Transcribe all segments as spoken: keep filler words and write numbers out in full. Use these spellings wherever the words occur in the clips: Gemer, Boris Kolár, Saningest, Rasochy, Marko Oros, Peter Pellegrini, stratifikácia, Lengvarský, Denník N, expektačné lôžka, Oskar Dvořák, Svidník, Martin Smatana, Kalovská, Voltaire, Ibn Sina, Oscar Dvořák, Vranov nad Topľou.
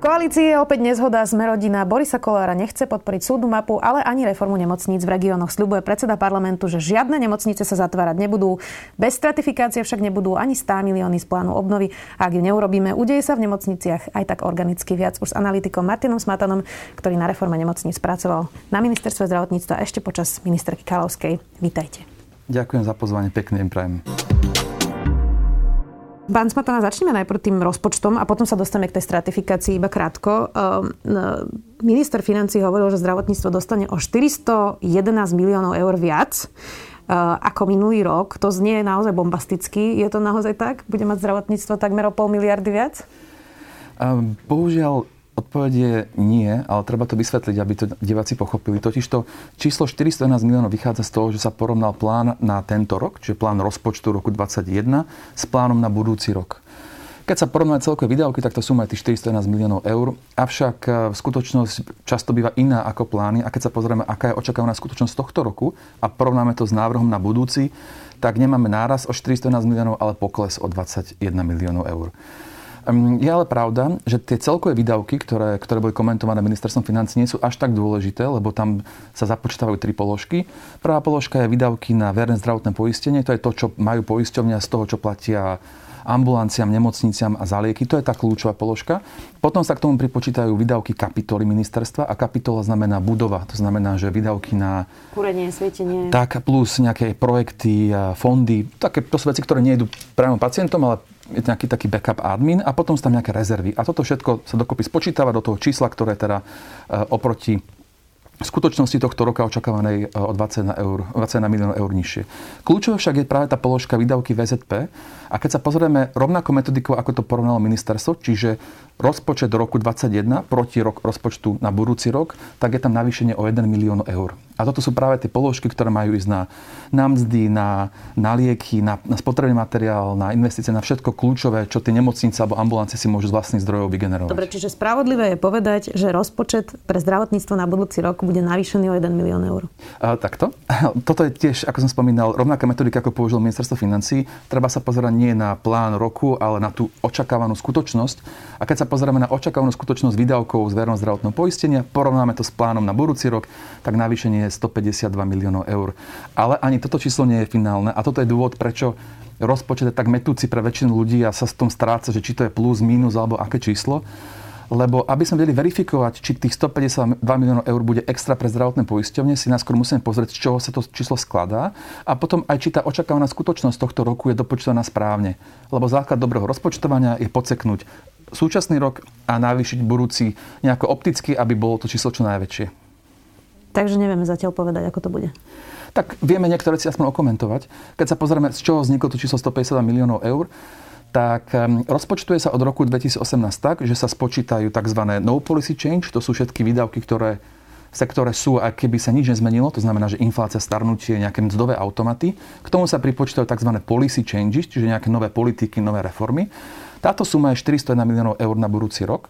V koalícii je opäť nezhoda. Smerodina Borisa Kolára nechce podporiť súdnu mapu, ale ani reformu nemocníc v regiónoch. Sľubuje predseda parlamentu, že žiadne nemocnice sa zatvárať nebudú. Bez stratifikácie však nebudú ani sto milióny z plánu obnovy. A ak ju neurobíme, udeje sa v nemocniciach aj tak organicky viac. Už s analytikom Martinom Smatanom, ktorý na reforme nemocníc pracoval na ministerstve zdravotníctva ešte počas ministerky Kalovskej. Vítajte. Ďakujem za pozvanie. Pekný deň prajem. Pán Smatana, začneme najprv tým rozpočtom a potom sa dostaneme k tej stratifikácii iba krátko. Minister financií hovoril, že zdravotníctvo dostane o štyristojedenásť miliónov eur viac ako minulý rok. To znie naozaj bombasticky. Je to naozaj tak? Bude mať zdravotníctvo takmer o pol miliardy viac? Bohužiaľ, odpoveď je nie, ale treba to vysvetliť, aby to diváci pochopili. Totižto číslo štyristojedenásť miliónov vychádza z toho, že sa porovnal plán na tento rok, čiže plán rozpočtu roku dvadsaťjeden s plánom na budúci rok. Keď sa porovnajú celkové výdavky, tak to suma je tých štyristojedenásť miliónov eur, avšak v skutočnosť často býva iná ako plány a keď sa pozrieme, aká je očakávaná skutočnosť tohto roku a porovnáme to s návrhom na budúci, tak nemáme náraz o štyristojedenásť miliónov, ale pokles o dvadsaťjeden miliónov eur. Je ale pravda, že tie celkové výdavky, ktoré, ktoré boli komentované ministerstvom financií, nie sú až tak dôležité, lebo tam sa započítavajú tri položky. Prvá položka je výdavky na verejné zdravotné poistenie, to je to, čo majú poisťovňa z toho, čo platia ambulanciám, nemocniciam a za lieky. To je tá kľúčová položka. Potom sa k tomu pripočítajú výdavky kapitoly ministerstva a kapitola znamená budova. To znamená, že výdavky na kúrenie, svietenie. Tak, plus nejaké projekty, fondy, také to sú veci, ktoré nie idú priamo pacientom, ale je nejaký taký backup admin a potom sú tam nejaké rezervy. A toto všetko sa dokopy spočítava do toho čísla, ktoré teda oproti skutočnosti tohto roka očakávanej o dvadsať miliónov eur nižšie. Kľúčové však je práve tá položka výdavky vé zet pé a keď sa pozrieme rovnako metodikou, ako to porovnalo ministerstvo, čiže rozpočet do roku dvadsaťjeden proti rok, rozpočtu na budúci rok, tak je tam navýšenie o jeden milión eur. A toto sú práve tie položky, ktoré majú ísť na, na mzdy, na, na lieky, na, na spotrebný materiál, na investície, na všetko kľúčové, čo tie nemocnice alebo ambulancie si môžu z vlastných zdrojov vygenerovať. Dobre, čiže spravodlivé je povedať, že rozpočet pre zdravotníctvo na budúci rok bude navýšený o jeden milión eur. A, takto. Toto je tiež, ako som spomínal, rovnaká metodika, ako použil ministerstvo financií. Treba sa pozerať nie na plán roku, ale na tú očakávanú skutočnosť. A keď sa pozrieme na očakávanú skutočnosť výdavkov z verejného zdravotného poistenia, porovnáme to s plánom na budúci rok, tak navýšenie je stopäťdesiatdva miliónov eur. Ale ani toto číslo nie je finálne. A toto je dôvod, prečo rozpočet je tak metúci pre väčšinu ľudí a sa s tom stráca, že či to je plus, mínus alebo aké číslo. Lebo aby sme vedeli verifikovať, či tých stopäťdesiatdva miliónov eur bude extra pre zdravotné poisťovne, si najskôr musíme pozrieť, z čoho sa to číslo skladá a potom aj či tá očakávaná skutočnosť tohto roku je dopočítaná správne. Lebo základ dobrého rozpočtovania je podseknúť súčasný rok a navýšiť budúci nejako opticky, aby bolo to číslo čo najväčšie. Takže nevieme zatiaľ povedať, ako to bude. Tak vieme niektoré si aspoň okomentovať. Keď sa pozrieme, z čoho vzniklo to číslo stopäťdesiatdva miliónov eur, tak rozpočtuje sa od roku dvetisícosemnásť tak, že sa spočítajú tzv. No policy change, to sú všetky výdavky, ktoré v sektore sú, aj keby sa nič nezmenilo, to znamená, že inflácia, starnutie, nejaké mzdové automaty. K tomu sa pripočítajú tzv. Policy changes, čiže nejaké nové politiky, nové reformy. Táto suma je štyristojedenásť miliónov eur na budúci rok,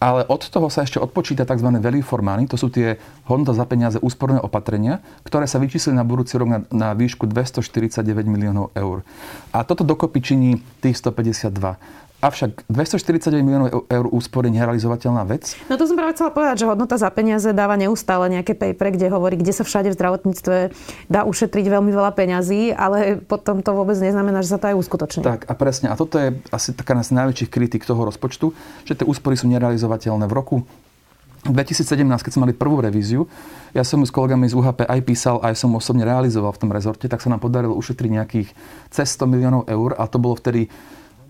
ale od toho sa ešte odpočíta tzv. Value for money, to sú tie hodnota za peniaze úsporné opatrenia, ktoré sa vyčíslili na budúci rok na, na výšku dvestoštyridsaťdeväť miliónov eur. A toto dokopy činí tých stopäťdesiatdva. Avšak dvestoštyridsaťdeväť miliónov eur úspory nerealizovateľná vec. No to som práve chcela povedať, že hodnota za peniaze dáva neustále nejaké paper, kde hovorí, kde sa všade v zdravotníctve dá ušetriť veľmi veľa peňazí, ale potom to vôbec neznamená, že sa to aj uskutoční. Tak a presne. A toto je asi taká z najväčších kritík toho rozpočtu, že tie úspory sú nerealizovateľné v roku dvetisícsedemnásť, keď sme mali prvú revíziu, ja som ju s kolegami z ú há pé aj písal, aj som osobne realizoval v tom rezorte, tak sa nám podarilo ušetriť nejakých cez sto miliónov eur a to bolo vtedy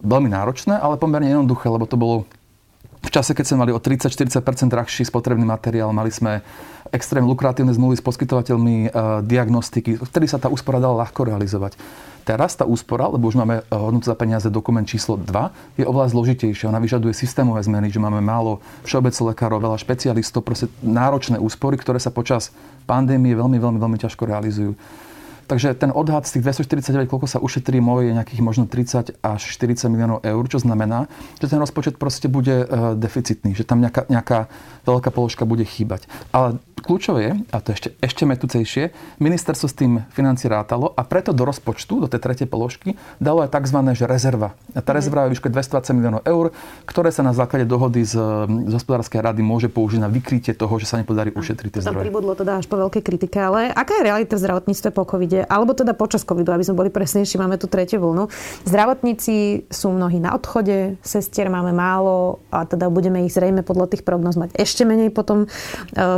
veľmi náročné, ale pomerne jednoduché, lebo to bolo v čase, keď sme mali o tridsať až štyridsať percent drahší spotrebný materiál, mali sme extrémne lukratívne zmluvy s poskytovateľmi e, diagnostiky, vtedy sa tá úspora dala ľahko realizovať. Teraz tá úspora, lebo už máme hodnotu za peniaze dokument číslo dva, je oveľa zložitejšia. Ona vyžaduje systémové zmeny, že máme málo všeobecných lekárov, veľa špecialistov, proste náročné úspory, ktoré sa počas pandémie veľmi, veľmi, veľmi ťažko realizujú. Takže ten odhad z tých dvestoštyridsaťdeväť, koľko sa ušetrí môj, je nejakých možno tridsať až štyridsať miliónov eur, čo znamená, že ten rozpočet proste bude deficitný, že tam nejaká, nejaká veľká položka bude chýbať. Ale kľúčové je, a to ešte, ešte metúcejšie, ministerstvo s tým financí rátalo a preto do rozpočtu, do tej tretej položky, dalo aj tzv. Že rezerva. A tá rezerva je výška dvestodvadsať miliónov eur, ktoré sa na základe dohody z, z hospodárskej rady môže použiť na vykrytie toho, že sa nepodarí ušetriť tie zdroje. Tam pribudlo teda až po veľkej kritike, ale aká je realita v zdravotníctve po covide, alebo teda počas covidu, aby sme boli presnejší, máme tu tretiu vlnu. Zdravotníci sú mnohí na odchode, sestier máme málo a teda budeme ich zrejme podľa tých prognóz mať ešte menej potom,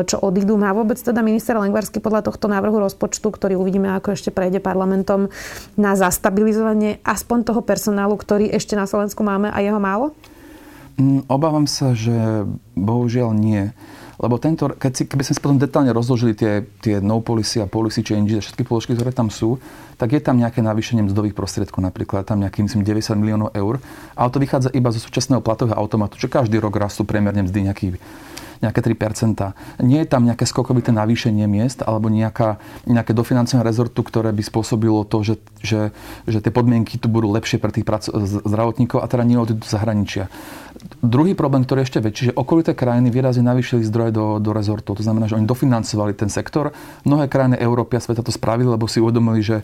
čo odídu. Má vôbec teda minister Lengvarský podľa tohto návrhu rozpočtu, ktorý uvidíme, ako ešte prejde parlamentom, na zastabilizovanie aspoň toho personálu, ktorý ešte na Slovensku máme a jeho málo? Obávam sa, že bohužiaľ nie. Lebo tento, keď si, keby sme si potom detálne rozložili tie, tie no policy a policy changes a všetky položky, ktoré tam sú, tak je tam nejaké navýšenie mzdových prostriedkov napríklad, tam nejaký, myslím, deväťdesiat miliónov eur, ale to vychádza iba zo súčasného platového automatu, čo každý rok rastú priemerne mzdy nejaký nejaké tri percentá. Nie je tam nejaké skokovité navýšenie miest alebo nejaká, nejaké dofinancovanie rezortu, ktoré by spôsobilo to, že, že, že tie podmienky tu budú lepšie pre tých prac- zdravotníkov a teda nie odídu do zahraničia. Druhý problém, ktorý je ešte väčší, že okolité krajiny výrazne navýšili zdroje do, do rezortu. To znamená, že oni dofinancovali ten sektor. Mnohé krajiny Európy a sveta to spravili, lebo si uvedomili, že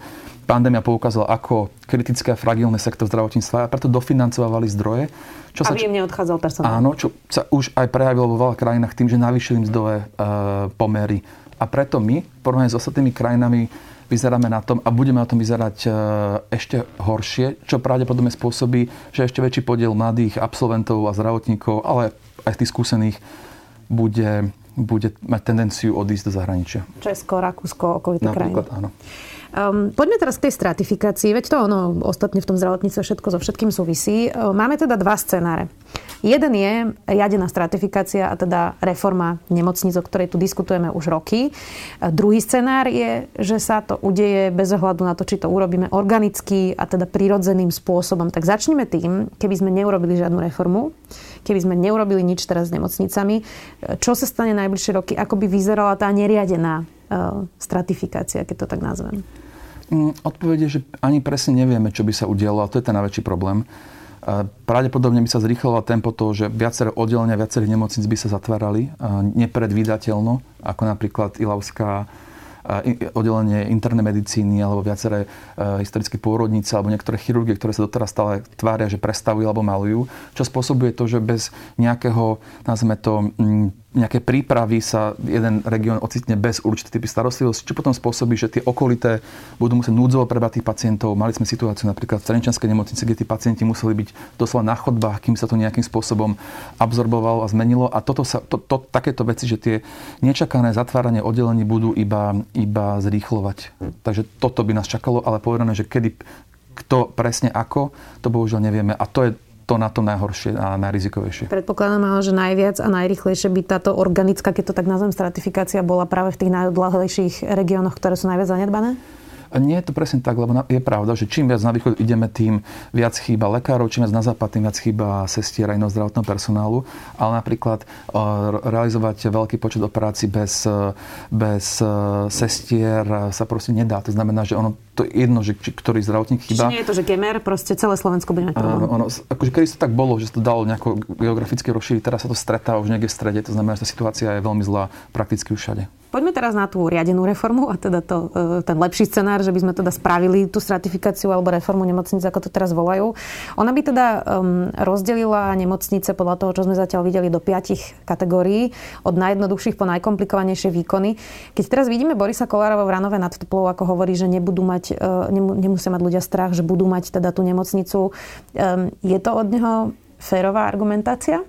pandémia poukázala ako kritické a fragilné sektor zdravotníctva a preto dofinancovali zdroje. Čo sa, aby im neodchádzal personál. Áno, čo sa už aj prejavilo vo veľa krajinách tým, že navýšili mzdové e, pomery. A preto my, porovnaní s ostatnými krajinami, vyzeráme na tom a budeme na tom vyzerať e, ešte horšie, čo pravdepodobne spôsobí, že ešte väčší podiel mladých absolventov a zdravotníkov, ale aj tých skúsených, bude, bude mať tendenciu odísť do zahraničia. Česko, Rakúsko, okolité krajiny. Napríklad, áno. Um, poďme teraz k tej stratifikácii, veď to ono ostatne v tom zdravotníctve všetko so všetkým súvisí. Máme teda dva scenáre. Jeden je riadená stratifikácia a teda reforma nemocníc, o ktorej tu diskutujeme už roky. Druhý scenár je, že sa to udeje bez ohľadu na to, či to urobíme organicky a teda prirodzeným spôsobom. Tak začneme tým, keby sme neurobili žiadnu reformu, keby sme neurobili nič teraz s nemocnicami, čo sa stane najbližšie roky, ako by vyzerala tá neriadená stratifikácia, keď to tak nazvem? Odpovede, že ani presne nevieme, čo by sa udialo, a to je ten najväčší problém. Pravdepodobne by sa zrýchlovalo tempo toho, že viacero oddelenia, viacerých nemocnic by sa zatvárali nepredvídateľno, ako napríklad Ilavská, oddelenie internej medicíny alebo viaceré historické pôrodnice alebo niektoré chirurgie, ktoré sa doteraz stále tvária, že prestavujú alebo malujú, čo spôsobuje to, že bez nejakého, nazveme to, nejaké prípravy sa jeden región ocitne bez určitých typy starostlivosti, čo potom spôsobí, že tie okolité budú musieť núdzovo prebrať tých pacientov. Mali sme situáciu napríklad v Trenčianskej nemocnici, kde tí pacienti museli byť doslova na chodbách, kým sa to nejakým spôsobom absorbovalo a zmenilo. A toto sa, to, to, takéto veci, že tie nečakané zatváranie oddelení budú iba, iba zrýchlovať. Takže toto by nás čakalo, ale povedané, že kedy, kto, presne ako, to bohužiaľ nevieme. A to je to na tom najhoršie a najrizikovejšie. Predpokladám ale, že najviac a najrýchlejšie by táto organická, keď to tak nazvem, stratifikácia bola práve v tých najodľahlejších regiónoch, ktoré sú najviac zanedbané? Nie je to presne tak, lebo je pravda, že čím viac na východ ideme, tým viac chýba lekárov, čím viac na západ, tým viac chýba sestier a iného zdravotného personálu, ale napríklad realizovať veľký počet operácií bez, bez sestier sa proste nedá. To znamená, že ono to je jedno, že či, ktorý zdravotník chýba. Či nie je to, že Gemer, proste celé Slovensko bude mať problém. Ono, akože kedy to tak bolo, že sa to dalo nejako geograficky rozšíriť, teraz sa to stretáva už niekde v strede, to znamená, že tá situácia je veľmi zlá prakticky všade. Poďme teraz na tú riadenú reformu a teda to, ten lepší scenár, že by sme teda spravili tú stratifikáciu alebo reformu nemocnic, ako to teraz volajú. Ona by teda um, rozdelila nemocnice podľa toho, čo sme zatiaľ videli, do piatich kategórií, od najjednoduchších po najkomplikovanejšie výkony. Keď teraz vidíme Borisa Kolára vo Vranove nad Topľou, ako hovorí, že nebudú mať, uh, nemusia mať ľudia strach, že budú mať teda tú nemocnicu, um, je to od neho férová argumentácia?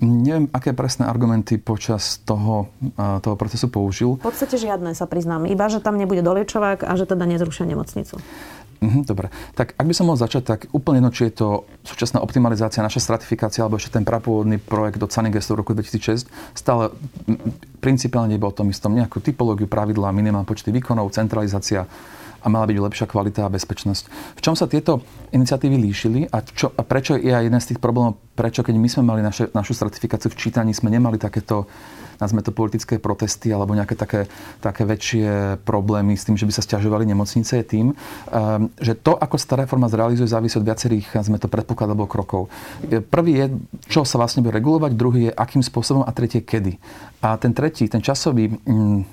Neviem, aké presné argumenty počas toho, toho procesu použil. V podstate žiadne, sa priznám. Iba, že tam nebude doliečovák a že teda nezrušia nemocnicu. Dobre. Tak ak by som mohol začať, tak úplne jedno, či je to súčasná optimalizácia, naša stratifikácia, alebo ešte ten prapôvodný projekt od Saningestu v roku dvetisícšesť, stále principiálne iba o tom istom, nejakú typológiu, pravidlá, minimálne počty výkonov, centralizácia a mala byť lepšia kvalita a bezpečnosť. V čom sa tieto iniciatívy líšili a, čo, a prečo je aj jeden z tých problémov, prečo keď my sme mali naše, našu certifikáciu v čítaní, sme nemali takéto, nazme to, politické protesty alebo nejaké také, také väčšie problémy s tým, že by sa sťažovali nemocnice, je tým, že to, ako sa tá reforma zrealizuje, závisí od viacerých, nazme to, predpokladov alebo krokov. Prvý je, čo sa vlastne bude regulovať, druhý je, akým spôsobom, a tretie kedy. A ten tretí, ten časový,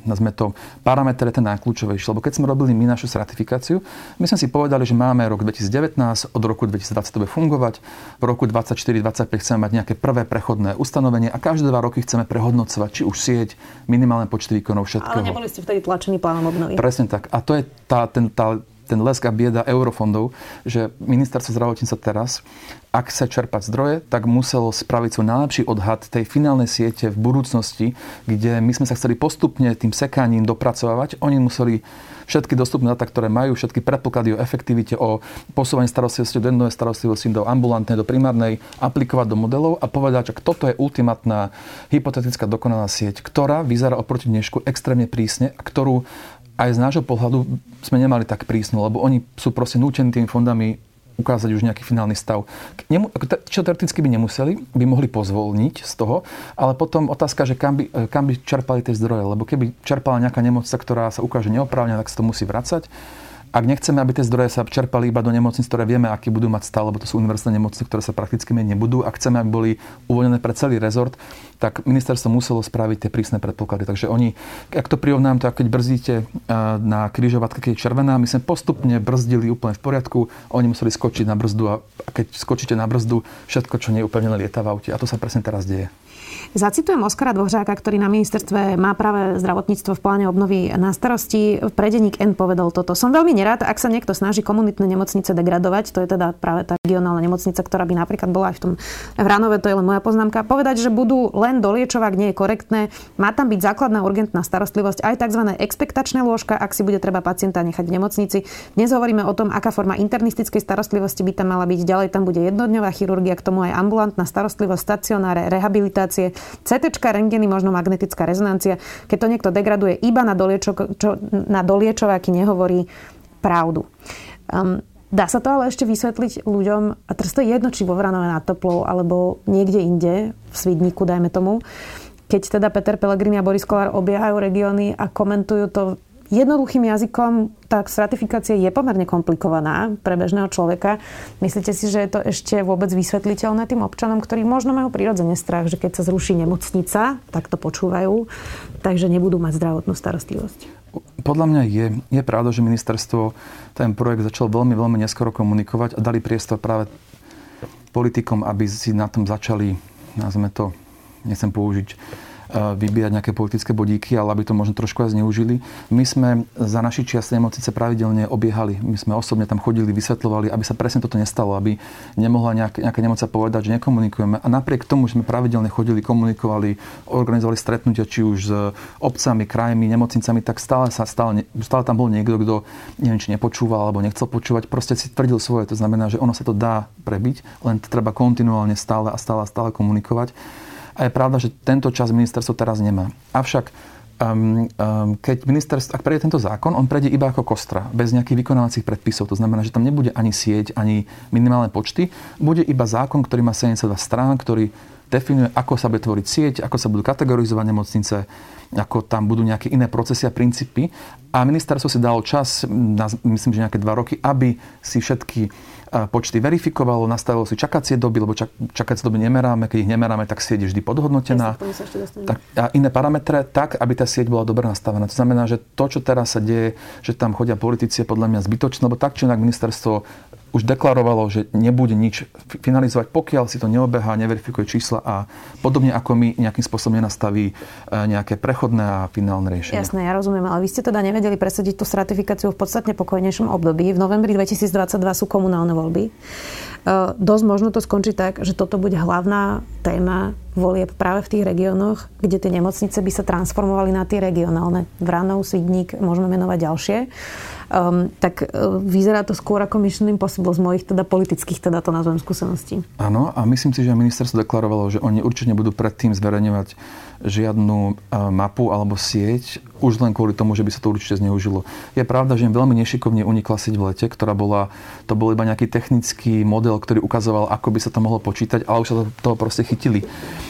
nazme to, parameter je ten najkľúčovejší, lebo keď sme robili my našu certifikáciu, my sme si povedali, že máme rok dvetisíc devätnásť, od roku dvetisíc dvadsať to bude fungovať, v roku dvadsaťštyri dvadsaťpäť chceme mať nejaké prvé prechodné ustanovenie a každé dva roky chceme prehodnocovať, či už sieť, minimálne počty výkonov, všetkého. Ale neboli ste vtedy tlačení plánom obnovy. Presne tak. A to je tá, ten, tá, ten lesk a bieda eurofondov, že ministerstvo zdravotníctva teraz, ak sa čerpať zdroje, tak muselo spraviť svoj najlepší odhad tej finálnej siete v budúcnosti, kde my sme sa chceli postupne tým sekaním dopracovávať. Oni museli všetky dostupné dáta, ktoré majú, všetky predpoklady o efektivite, o posúvaní starostlivosti do jednodej starostlivosti, do ambulantnej, do primárnej, aplikovať do modelov a povedať, že toto je ultimátna hypotetická dokonalá sieť, ktorá vyzerá oproti dnešku extrémne prísne a ktorú aj z nášho pohľadu sme nemali tak prísnu, lebo oni sú proste nútení tými fondami ukázať už nejaký finálny stav. Nemu, čo teoreticky by nemuseli, by mohli pozvolniť z toho, ale potom otázka, že kam by, kam by čerpali tie zdroje, lebo keby čerpala nejaká nemocnica, ktorá sa ukáže neoprávnená, tak sa to musí vracať. Ak nechceme, aby tie zdroje sa čerpali iba do nemocnic, ktoré vieme, aký budú mať stále, lebo to sú univerzitné nemocnice, ktoré sa prakticky meniť nebudú, a chceme, aby boli uvoľnené pre celý rezort, tak ministerstvo muselo spraviť tie prísne predpoklady. Takže oni, ak to prirovnám, to keď brzdíte na križovatke, keď je červená, my sme postupne brzdili úplne v poriadku, oni museli skočiť na brzdu a keď skočíte na brzdu, všetko, čo nie je upevnené, lieta v aute. A to sa presne teraz deje. Zacitujem Oskara Dvořáka, ktorý na ministerstve má práve zdravotníctvo v pláne obnovy na starosti. Pre denník N povedal toto. Som veľmi nerád, ak sa niekto snaží komunitné nemocnice degradovať, to je teda práve tá regionálna nemocnica, ktorá by napríklad bola aj v tom v Ranove, to je len moja poznámka, povedať, že budú len doliečovať, nie je korektné. Má tam byť základná urgentná starostlivosť, aj tzv. Expektačné lôžka, ak si bude treba pacienta nechať v nemocnici. Dnes hovoríme o tom, aká forma internistickej starostlivosti by tam mala byť. Ďalej tam bude jednodňová chirurgia, k tomu aj ambulantná starostlivosť, stacionáre, rehabilitácie, cé téčka, rentgeny, možno magnetická rezonancia. Keď to niekto degraduje iba na, doliečo, čo, na doliečováky, nehovorí pravdu. Um, dá sa to ale ešte vysvetliť ľuďom, a teraz to je jedno, či vo Vranove nad Toplou, alebo niekde inde, v Svidníku, dajme tomu, keď teda Peter Pellegrini a Boris Kolár obiehajú regióny a komentujú to jednoduchým jazykom, tak stratifikácia je pomerne komplikovaná pre bežného človeka. Myslíte si, že je to ešte vôbec vysvetliteľné tým občanom, ktorí možno majú prirodzene strach, že keď sa zruší nemocnica, tak to počúvajú, takže nebudú mať zdravotnú starostlivosť? Podľa mňa je, je pravda, že ministerstvo ten projekt začalo veľmi, veľmi neskoro komunikovať a dali priestor práve politikom, aby si na tom začali, nazveme to, nechcem použiť, vybíjať nejaké politické bodíky, ale aby to možno trošku aj zneužili. My sme za naši čias nemocnice pravidelne obiehali. My sme osobne tam chodili, vysvetľovali, aby sa presne toto nestalo, aby nemohla nejak, nejaká nemocnica povedať, že nekomunikujeme. A napriek tomu, že sme pravidelne chodili, komunikovali, organizovali stretnutia či už s obcami, krajmi, nemocnicami, tak stále sa stále, stále tam bol niekto, kto neviem, či nepočúval alebo nechcel počúvať, proste si tvrdil svoje. To znamená, že ono sa to dá prebiť, len treba kontinuálne stále a stále a stále komunikovať. A je pravda, že tento čas ministerstvo teraz nemá. Avšak, um, um, keď ministerstvo, ak prejde tento zákon, on prejde iba ako kostra, bez nejakých vykonávacích predpisov. To znamená, že tam nebude ani sieť, ani minimálne počty. Bude iba zákon, ktorý má sedemdesiatdva strán, ktorý definuje, ako sa bude tvoriť sieť, ako sa budú kategorizovať nemocnice, ako tam budú nejaké iné procesy a princípy. A ministerstvo si dalo čas, myslím, že nejaké dva roky, aby si všetky počty verifikovalo, nastavilo si čakacie doby, lebo čak, čakacie doby nemeráme, keď ich nemeráme, tak sieť je vždy podhodnotená. Tak, a iné parametre tak, aby tá sieť bola dobre nastavená. To znamená, že to, čo teraz sa deje, že tam chodia politici, je podľa mňa zbytočné, lebo tak, či inak ministerstvo už deklarovalo, že nebude nič finalizovať, pokiaľ si to neobehá, neverifikuje čísla a podobne ako my nejakým spôsobom nenastaví nejaké prechodné a finálne riešenie. Jasné, ja rozumiem, ale vy ste teda nevedeli presadiť tú stratifikáciu v podstatne pokojnejšom období. V novembri dvetisíc dvadsaťdva sú komunálne voľby. Dosť možno to skončí tak, že toto bude hlavná téma volieb práve v tých regiónoch, kde tie nemocnice by sa transformovali na tie regionálne. Vranov, Svidník, môžeme menovať ďalšie. Um, tak uh, vyzerá to skôr ako mission impossible z mojich teda politických, teda to nazvem, skúseností. Áno, a myslím si, že ministerstvo deklarovalo, že oni určite budú predtým zverejňovať žiadnu mapu alebo sieť, už len kvôli tomu, že by sa to určite zneužilo. Je pravda, že im veľmi nešikovne unikla sieť v lete, ktorá bola, to bol iba nejaký technický model, ktorý ukazoval, ako by sa to mohlo počítať, ale už sa toho proste chytili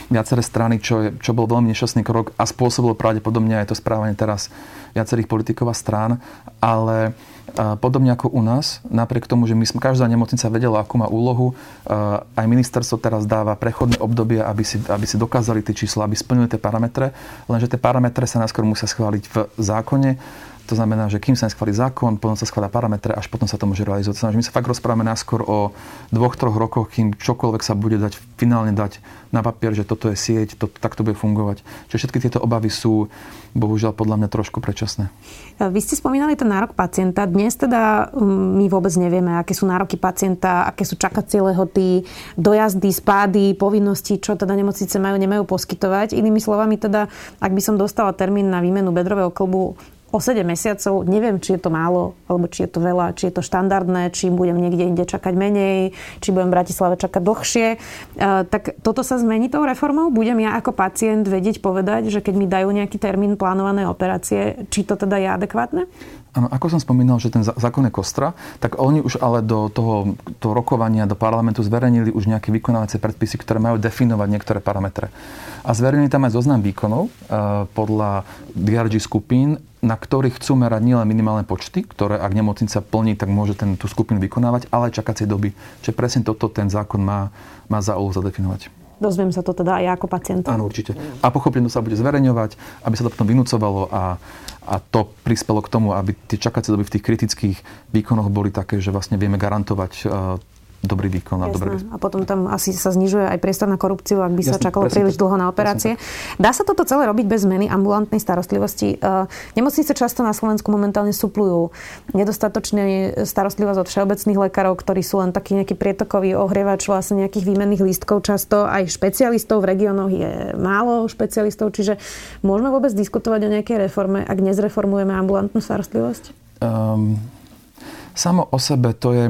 viaceré strany, čo, je, čo bol veľmi nešťastný krok a spôsobilo pravdepodobne aj to správanie teraz viacerých politikov a strán, ale podobne ako u nás, napriek tomu, že my sme, každá nemocnica vedela, akú má úlohu, aj ministerstvo teraz dáva prechodné obdobie, aby si, aby si dokázali tie čísla, aby splnili tie parametre, lenže tie parametre sa najskôr musia schváliť v zákone. To znamená, že kým sa neschváli zákon, potom sa schvália parametre, až potom sa to môže realizovať. Znamená, že my sa fakt rozprávame najskôr o dvoch, troch rokoch, kým čokoľvek sa bude dať, finálne dať na papier, že toto je sieť, to, takto bude fungovať. Čiže všetky tieto obavy sú, bohužiaľ, podľa mňa trošku predčasné. Vy ste spomínali ten nárok pacienta. Dnes teda my vôbec nevieme, aké sú nároky pacienta, aké sú čakacie lehoty, dojazdy, spády, povinnosti, čo teda nemocnice majú, nemajú poskytovať. Inými slovami teda, ak by som dostala termín na výmenu bedrového klbu o sedem mesiacov, neviem, či je to málo, alebo či je to veľa, či je to štandardné, či budem niekde inde čakať menej, či budem v Bratislave čakať dlhšie. E, tak toto sa zmení tou reformou? Budem ja ako pacient vedieť povedať, že keď mi dajú nejaký termín plánované operácie, či to teda je adekvátne? Áno, ako som spomínal, že ten zákon je kostra, tak oni už ale do toho, toho rokovania, do parlamentu zverejnili už nejaké vykonávacie predpisy, ktoré majú definovať niektoré parametre. A zverejnili tam aj zoznam výkonov e, podľa dé er gé skupín, na ktorých chcú merať nielen minimálne počty, ktoré ak nemocnica plní, tak môže ten, tú skupinu vykonávať, ale aj čakacie doby. Čiže presne toto ten zákon má, má za úlohu zadefinovať. Dozviem sa to teda aj ja ako pacient. Áno, určite. A pochopne sa bude zverejňovať, aby sa to potom vynúcovalo a, a to prispelo k tomu, aby tie čakacie doby v tých kritických výkonoch boli také, že vlastne vieme garantovať dobrý výkon. A, dobrý... a potom tam asi sa znižuje aj priestor na korupciu, ak by Jasne, sa čakalo príliš dlho na operácie. Presne. Dá sa toto celé robiť bez zmeny ambulantnej starostlivosti? Nemocnice často na Slovensku momentálne suplujú nedostatočne starostlivosť od všeobecných lekárov, ktorí sú len taký nejaký prietokový ohrievač vlastne nejakých výmenných lístkov často. Aj špecialistov v regiónoch je málo špecialistov, čiže môžeme vôbec diskutovať o nejakej reforme, ak nezreformujeme ambulantnú starostlivosť? Um, samo o sebe to je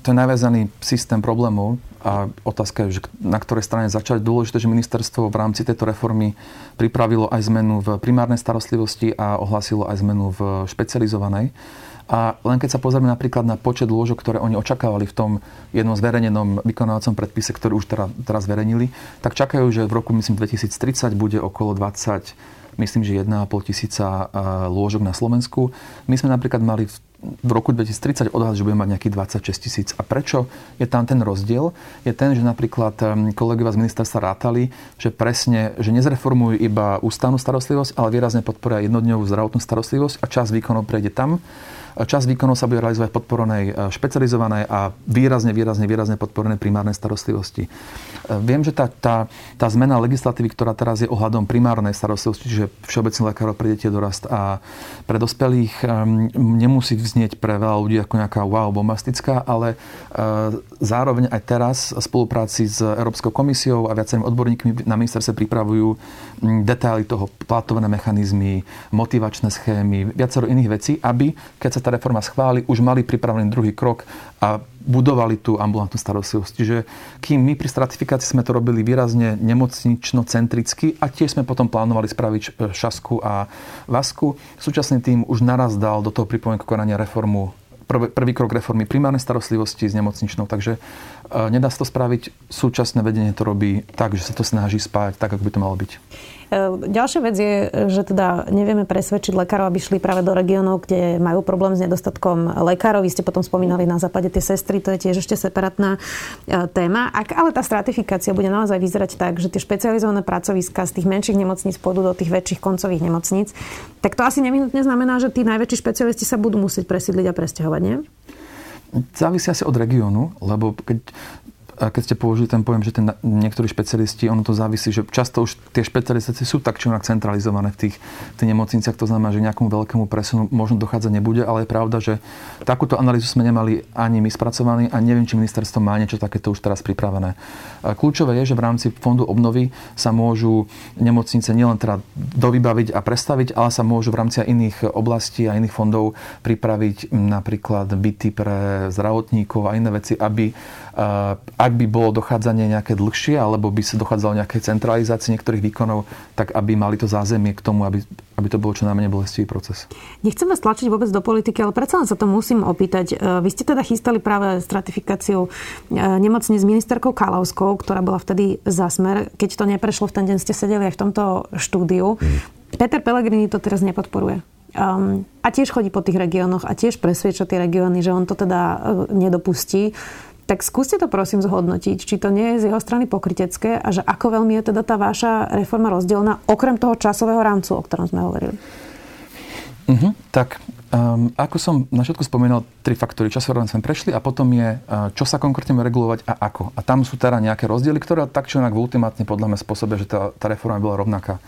To je naviazaný systém problémov a otázka je, že na ktorej strane začať. Dôležité, že ministerstvo v rámci tejto reformy pripravilo aj zmenu v primárnej starostlivosti a ohlásilo aj zmenu v špecializovanej. A len keď sa pozrieme napríklad na počet lôžok, ktoré oni očakávali v tom jednom zverejnenom vykonávacom predpise, ktorý už teraz, teraz zverejnili, tak čakajú, že v roku, myslím, dvetisíctridsať bude okolo dvadsať, myslím, že jeden a pol tisíca lôžok na Slovensku. My sme napríklad mali v v roku dvetisíctridsať odhad, že budeme mať nejakých dvadsaťšesť tisíc. A prečo je tam ten rozdiel? Je ten, že napríklad kolegovia z ministerstva rátali, že presne, že nezreformujú iba ústavnú starostlivosť, ale výrazne podporia jednodňovú zdravotnú starostlivosť a časť výkonov prejde tam. Časť výkonov sa bude realizovať v podporenej špecializovanej a výrazne, výrazne, výrazne podporenej primárnej starostlivosti. Viem, že tá, tá, tá zmena legislatívy, ktorá teraz je ohľadom primárnej starostlivosti, čiže všeobecný lekárov pre deti, dorast a pre dospelých, nemusí znieť pre veľa ľudí ako nejaká wow, bombastická, ale zároveň aj teraz v spolupráci s Európskou komisiou a viacerými odborníkmi na ministerstve pripravujú detaily toho, platované mechanizmy, motivačné schémy, viacero iných vecí, aby, keď sa tá reforma schváli, už mali pripravený druhý krok a budovali tú ambulantnú starostlivosť. Čiže kým my pri stratifikácii sme to robili výrazne nemocnično-centricky a tiež sme potom plánovali spraviť šasku a vasku, súčasný tým už naraz dal do toho pripomienku konania reformu, prvý krok reformy primárnej starostlivosti s nemocničnou. Takže nedá sa to spraviť. Súčasné vedenie to robí tak, že sa to snaží spájať tak, ako by to malo byť. Ďalšia vec je, že teda nevieme presvedčiť lekárov, aby šli práve do regiónov, kde majú problém s nedostatkom lekárov. Vy ste potom spomínali na západe tie sestry, to je tiež ešte separátna téma. Ak ale tá stratifikácia bude naozaj vyzerať tak, že tie špecializované pracoviská z tých menších nemocníc pôjdu do tých väčších koncových nemocníc, tak to asi nevyhnutne znamená, že tí najväčší špecialisti sa budú musieť presídliť a presťahovať, nie? Závisí asi od regiónu, lebo keď keď ste použili ten pojem, že ten, niektorí špecialisti, ono to závisí, že často už tie špecializácie sú tak či onak centralizované v tých, tých nemocniciach, to znamená, že nejakomu veľkému presunu možno dochádzať nebude, ale je pravda, že takúto analýzu sme nemali ani my spracovaní a neviem, či ministerstvo má niečo takéto už teraz pripravené. Kľúčové je, že v rámci fondu obnovy sa môžu nemocnice nielen teda dovybaviť a prestaviť, ale sa môžu v rámci aj iných oblastí a iných fondov pripraviť napríklad byty pre zdravotníkov a iné veci, aby ak by bolo dochádzanie nejaké dlhšie, alebo by sa dochádzalo nejaké centralizácii niektorých výkonov, tak aby mali to zázemie k tomu, aby, aby to bolo čo najmenej bolestivý proces. Nechcem vás tlačiť vôbec do politiky, ale predsa len sa to musím opýtať. Vy ste teda chystali práve stratifikáciu nemocníc s ministerkou Kalovskou, ktorá bola vtedy za Smer. Keď to neprešlo, v ten deň ste sedeli aj v tomto štúdiu. Peter Pellegrini to teraz nepodporuje. Um, a tiež chodí po tých regiónoch a tiež presvieča tie regióny, že on to teda nedopustí. Tak skúste to prosím zhodnotiť, či to nie je z jeho strany pokrytecké a že ako veľmi je teda tá vaša reforma rozdielna, okrem toho časového rámcu, o ktorom sme hovorili. Uh-huh. Tak, um, ako som na všetko spomínal, tri faktory časového rámcu sme prešli a potom je, čo sa konkrétne má regulovať a ako. A tam sú teda nejaké rozdiely, ktoré tak čo inak ultimátne podľa mňa spôsobia, že tá, tá reforma bola rovnaká.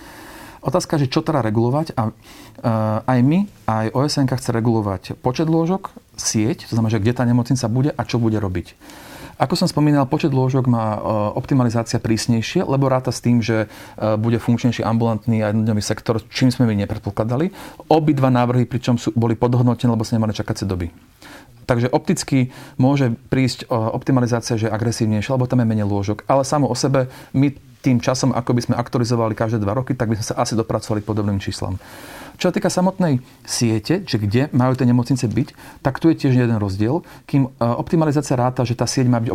Otázka je, čo teda regulovať a uh, aj my, aj ó es en chce regulovať počet lôžok, sieť, to znamená, že kde tá nemocnica bude a čo bude robiť. Ako som spomínal, počet lôžok má uh, optimalizácia prísnejšie, lebo ráta s tým, že uh, bude funkčnejší ambulantný a jednodňový sektor, čím sme my nepredpokladali. Obidva návrhy, pričom sú, boli podhodnotené, lebo sa nemali čakacie doby. Takže opticky môže prísť optimalizácia, že je agresívnejšia, lebo tam je menej lôžok. Ale samo o sebe, my tým časom, ako by sme aktualizovali každé dva roky, tak by sme sa asi dopracovali k podobným číslam. Čo sa týka samotnej siete, že kde majú tie nemocnice byť, tak tu je tiež jeden rozdiel. Kým optimalizácia ráta, že tá sieť má byť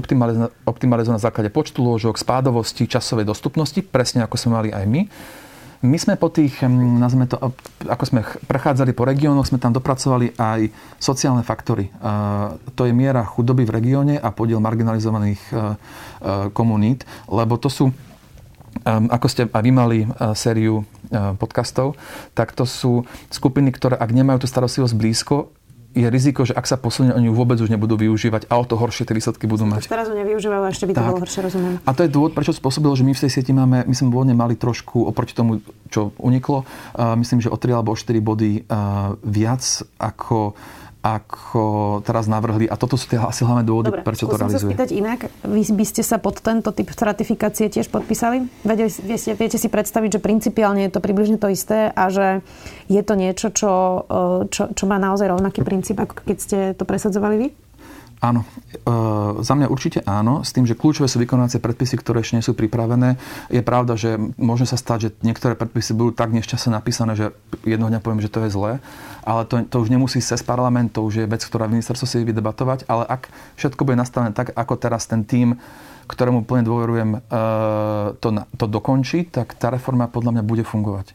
optimalizovaná na základe počtu lôžok, spádovosti, časovej dostupnosti, presne ako sme mali aj my. My sme po tých, nazveme to, ako sme prechádzali po regiónoch, sme tam dopracovali aj sociálne faktory. To je miera chudoby v regióne a podiel marginalizovaných komunít, lebo to sú, ako ste aj vy mali sériu podcastov, tak to sú skupiny, ktoré ak nemajú tú starostlivosť blízko, je riziko, že ak sa posunie, oni ju vôbec už nebudú využívať a o to horšie tie výsledky budú mať. Teraz ju nevyužívajú a ešte by to bolo horšie, rozumiem. A to je dôvod, prečo spôsobilo, že my v tej sieti máme, my sme pôvodne mali trošku oproti tomu, čo uniklo, uh, myslím, že o tri alebo o štyri body uh, viac ako ako teraz navrhli. A toto sú tie asi hlavné dôvody, dobre, prečo to realizuje. Dobre, skúsim sa spýtať inak. Vy by ste sa pod tento typ stratifikácie tiež podpísali? Vedeli, viete, viete si predstaviť, že principiálne je to približne to isté a že je to niečo, čo, čo, čo má naozaj rovnaký princíp, ako keď ste to presadzovali vy? Áno. E, za mňa určite áno. S tým, že kľúčové sú vykonávacie predpisy, ktoré ešte nie sú pripravené. Je pravda, že môže sa stať, že niektoré predpisy budú tak nešťastne napísané, že jednoho dňa poviem, že to je zlé. Ale to, to už nemusí ísť cez parlament, to už je vec, ktorá ministerstvo si vydebatovať. Ale ak všetko bude nastavené tak, ako teraz ten tím, ktorému plne dôverujem, e, to, to dokončí, tak tá reforma podľa mňa bude fungovať.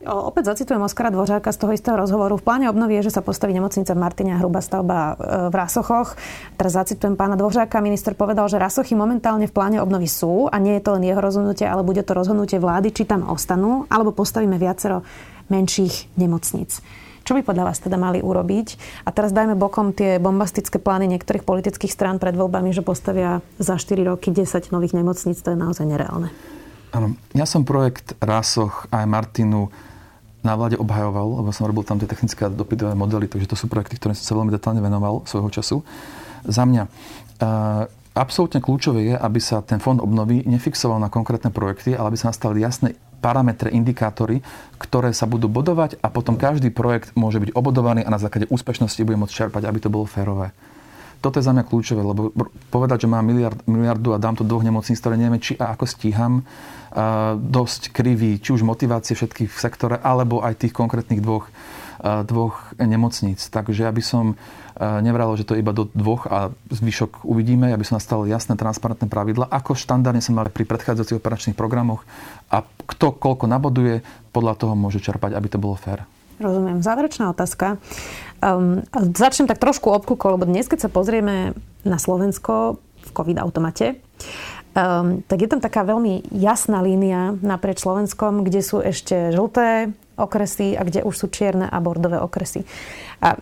Opäť zacitujem Oscara Dvořáka z toho istého rozhovoru. V pláne obnovy je, že sa postaví nemocnica v Martine a hrubá stavba v Rasochoch. Teraz zacitujem pána Dvořáka. Minister povedal, že Rasochy momentálne v pláne obnovy sú a nie je to len jeho rozhodnutie, ale bude to rozhodnutie vlády, či tam ostanú, alebo postavíme viacero menších nemocníc. Čo by podľa vás teda mali urobiť? A teraz dajme bokom tie bombastické plány niektorých politických strán pred voľbami, že postavia za štyri roky desať nových nemocníc. To je naozaj nereálne. Áno. Ja som projekt Rasoch aj Martinu na vláde obhajoval, lebo som robil tam tie technické a dopytové modely, takže to sú projekty, ktorým som sa veľmi detálne venoval svojho času. Za mňa e, absolútne kľúčové je, aby sa ten fond obnovy nefixoval na konkrétne projekty, ale aby sa nastavili jasné parametre, indikátory, ktoré sa budú bodovať a potom každý projekt môže byť obodovaný a na základe úspešnosti bude môcť čerpať, aby to bolo férové. Toto je za mňa kľúčové, lebo povedať, že mám miliard, miliardu a dám to dvoch nemocníc, ktoré neviem, či a ako stíham, uh, dosť krivý, či už motivácie všetkých v sektore, alebo aj tých konkrétnych dvoch, uh, dvoch nemocníc. Takže ja by som uh, nevral, že to je iba do dvoch a zvyšok uvidíme, ja by som nastavil jasné, transparentné pravidla, ako štandardne sa mali pri predchádzajúcich operačných programoch a kto koľko naboduje, podľa toho môže čerpať, aby to bolo fér. Rozumiem. Záverečná otázka. Um, začnem tak trošku obkúko, lebo dnes, keď sa pozrieme na Slovensko v COVID-automate, um, tak je tam taká veľmi jasná línia naprieč Slovenskom, kde sú ešte žlté okresy a kde už sú čierne a bordové okresy. A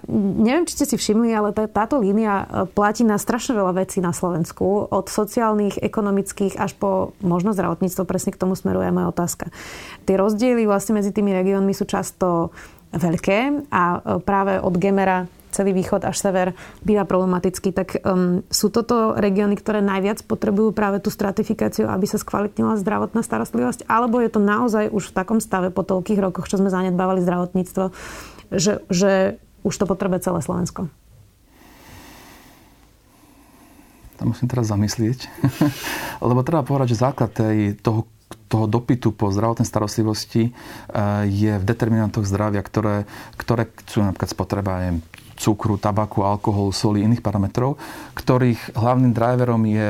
neviem, či ste si všimli, ale t- táto línia platí na strašne veľa vecí na Slovensku. Od sociálnych, ekonomických až po možno zdravotníctvo. Presne k tomu smeruje moja otázka. Tie rozdiely vlastne medzi tými regiónmi sú často veľké a práve od Gemera celý východ až sever býva problematický, tak um, sú toto regióny, ktoré najviac potrebujú práve tú stratifikáciu, aby sa skvalitnila zdravotná starostlivosť, alebo je to naozaj už v takom stave po toľkých rokoch, čo sme zanedbávali zdravotníctvo, že, že už to potrebuje celé Slovensko? tam musím teraz zamyslieť. Lebo treba povedať, že základ tej, toho, toho dopytu po zdravotnej starostlivosti je v determinantoch zdravia, ktoré, ktoré sú napríklad spotreba, neviem, cukru, tabaku, alkoholu, soli, iných parametrov, ktorých hlavným driverom je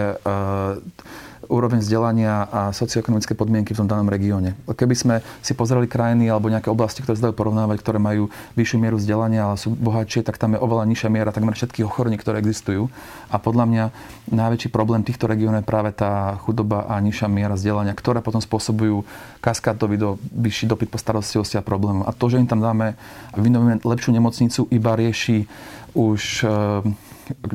úroveň vzdelania a socioekonomické podmienky v tom danom regióne. Keby sme si pozreli krajiny alebo nejaké oblasti, ktoré sa dajú porovnávať, ktoré majú vyššiu mieru vzdelania, ale sú bohatšie, tak tam je oveľa nižšia miera takmer všetkých ochorení, ktoré existujú. A podľa mňa najväčší problém týchto regiónov je práve tá chudoba a nižšia miera vzdelania, ktoré potom spôsobujú kaskádový do vyšší dopyt po starostlivosti a problémov. A to, že im tam dáme a vynovíme lepšiu nemocnicu, iba rieši už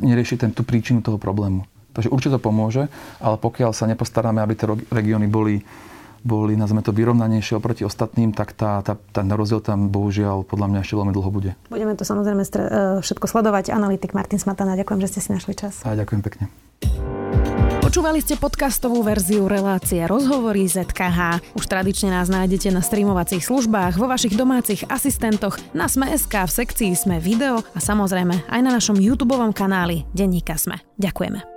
nerieši ten tú príčinu toho problému. Takže určite to pomôže, ale pokiaľ sa nepostaráme, aby tie regióny boli, boli nazveme to, vyrovnanejšie oproti ostatným, tak tá, tá, ten rozdiel tam bohužiaľ podľa mňa ešte veľmi dlho bude. Budeme to samozrejme všetko sledovať. Analytik Martin Smatana, ďakujem, že ste si našli čas. A ďakujem pekne. Počúvali ste podcastovú verziu relácie Rozhovory zet ká há. Už tradične nás nájdete na streamovacích službách, vo vašich domácich asistentoch, na es em e bodka es ká, v sekcii es em e video a samozrejme aj na našom YouTubeovom kanáli Denníka es em e. Ďakujeme.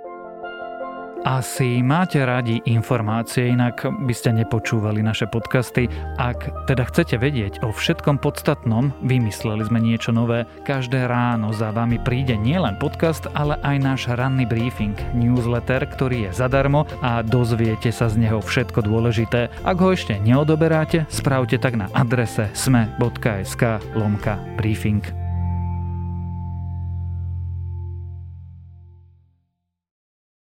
Asi máte radi informácie, inak by ste nepočúvali naše podcasty. Ak teda chcete vedieť o všetkom podstatnom, vymysleli sme niečo nové. Každé ráno za vami príde nielen podcast, ale aj náš ranný briefing, newsletter, ktorý je zadarmo a dozviete sa z neho všetko dôležité. Ak ho ešte neodoberáte, spravte tak na adrese sme bodka es ká lomka briefing.